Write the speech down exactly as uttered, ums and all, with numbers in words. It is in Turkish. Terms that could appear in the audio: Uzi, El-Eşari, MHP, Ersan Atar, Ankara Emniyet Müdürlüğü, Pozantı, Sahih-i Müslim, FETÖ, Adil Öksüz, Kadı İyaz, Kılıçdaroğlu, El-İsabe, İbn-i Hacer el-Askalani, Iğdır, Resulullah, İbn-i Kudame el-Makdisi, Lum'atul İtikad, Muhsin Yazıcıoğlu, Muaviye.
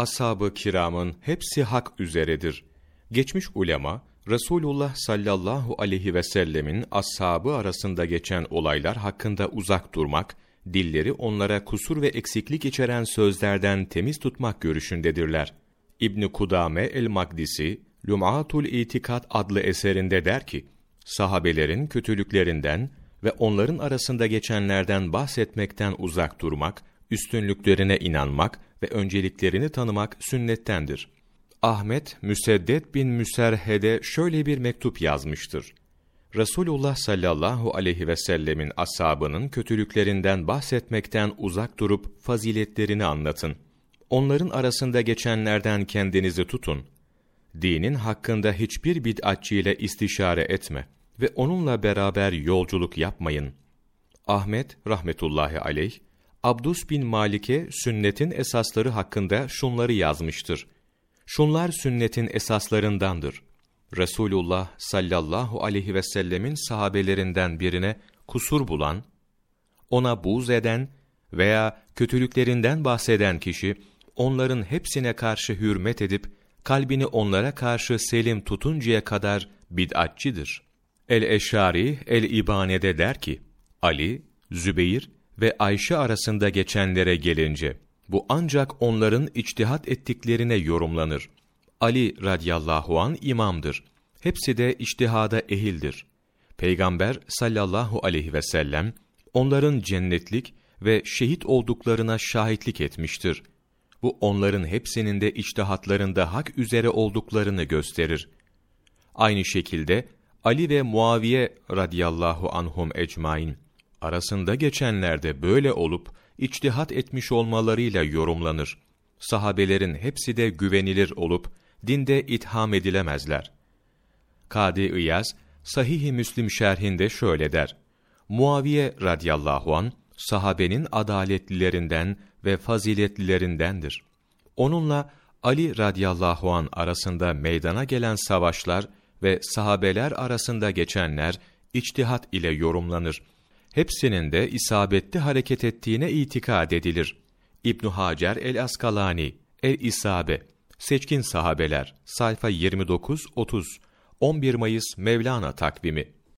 ashab-ı kiramın hepsi hak üzeredir. Geçmiş ulema, Resulullah sallallahu aleyhi ve sellemin ashabı arasında geçen olaylar hakkında uzak durmak, dilleri onlara kusur ve eksiklik içeren sözlerden temiz tutmak görüşündedirler. İbn-i Kudame el-Makdisi, Lum'atul İtikad adlı eserinde der ki, sahabelerin kötülüklerinden ve onların arasında geçenlerden bahsetmekten uzak durmak, üstünlüklerine inanmak ve önceliklerini tanımak sünnettendir. Ahmet, Müseddet bin Müserhed'e şöyle bir mektup yazmıştır. Resulullah sallallahu aleyhi ve sellemin ashabının kötülüklerinden bahsetmekten uzak durup faziletlerini anlatın. Onların arasında geçenlerden kendinizi tutun. Dinin hakkında hiçbir bid'atçı ile istişare etme ve onunla beraber yolculuk yapmayın. Ahmet rahmetullahi aleyh, Abdus bin Malik'e sünnetin esasları hakkında şunları yazmıştır. Şunlar sünnetin esaslarındandır. Resulullah sallallahu aleyhi ve sellemin sahabelerinden birine kusur bulan, ona buğz eden veya kötülüklerinden bahseden kişi, onların hepsine karşı hürmet edip, kalbini onlara karşı selim tutuncaya kadar bid'atçidir. El-Eşari, El-İbane'de der ki, Ali, Zübeyir ve Ayşe arasında geçenlere gelince, bu ancak onların içtihat ettiklerine yorumlanır. Ali radıyallahu an imamdır. Hepsi de içtihada ehildir. Peygamber sallallahu aleyhi ve sellem, onların cennetlik ve şehit olduklarına şahitlik etmiştir. Bu onların hepsinin de içtihatlarında hak üzere olduklarını gösterir. Aynı şekilde Ali ve Muaviye radıyallahu anhum ecmain arasında geçenlerde böyle olup içtihat etmiş olmalarıyla yorumlanır. Sahabelerin hepsi de güvenilir olup dinde itham edilemezler. Kadı İyaz Sahih-i Müslim şerhinde şöyle der: Muaviye radıyallahu anh sahabenin adaletlilerinden ve faziletlilerindendir. Onunla Ali radıyallahu anh arasında meydana gelen savaşlar ve sahabeler arasında geçenler içtihat ile yorumlanır. Hepsinin de isabetli hareket ettiğine itikad edilir. İbn-i Hacer el-Askalani, El-İsabe, Seçkin Sahabeler, sayfa yirmi dokuz otuz, on bir Mayıs Mevlana takvimi.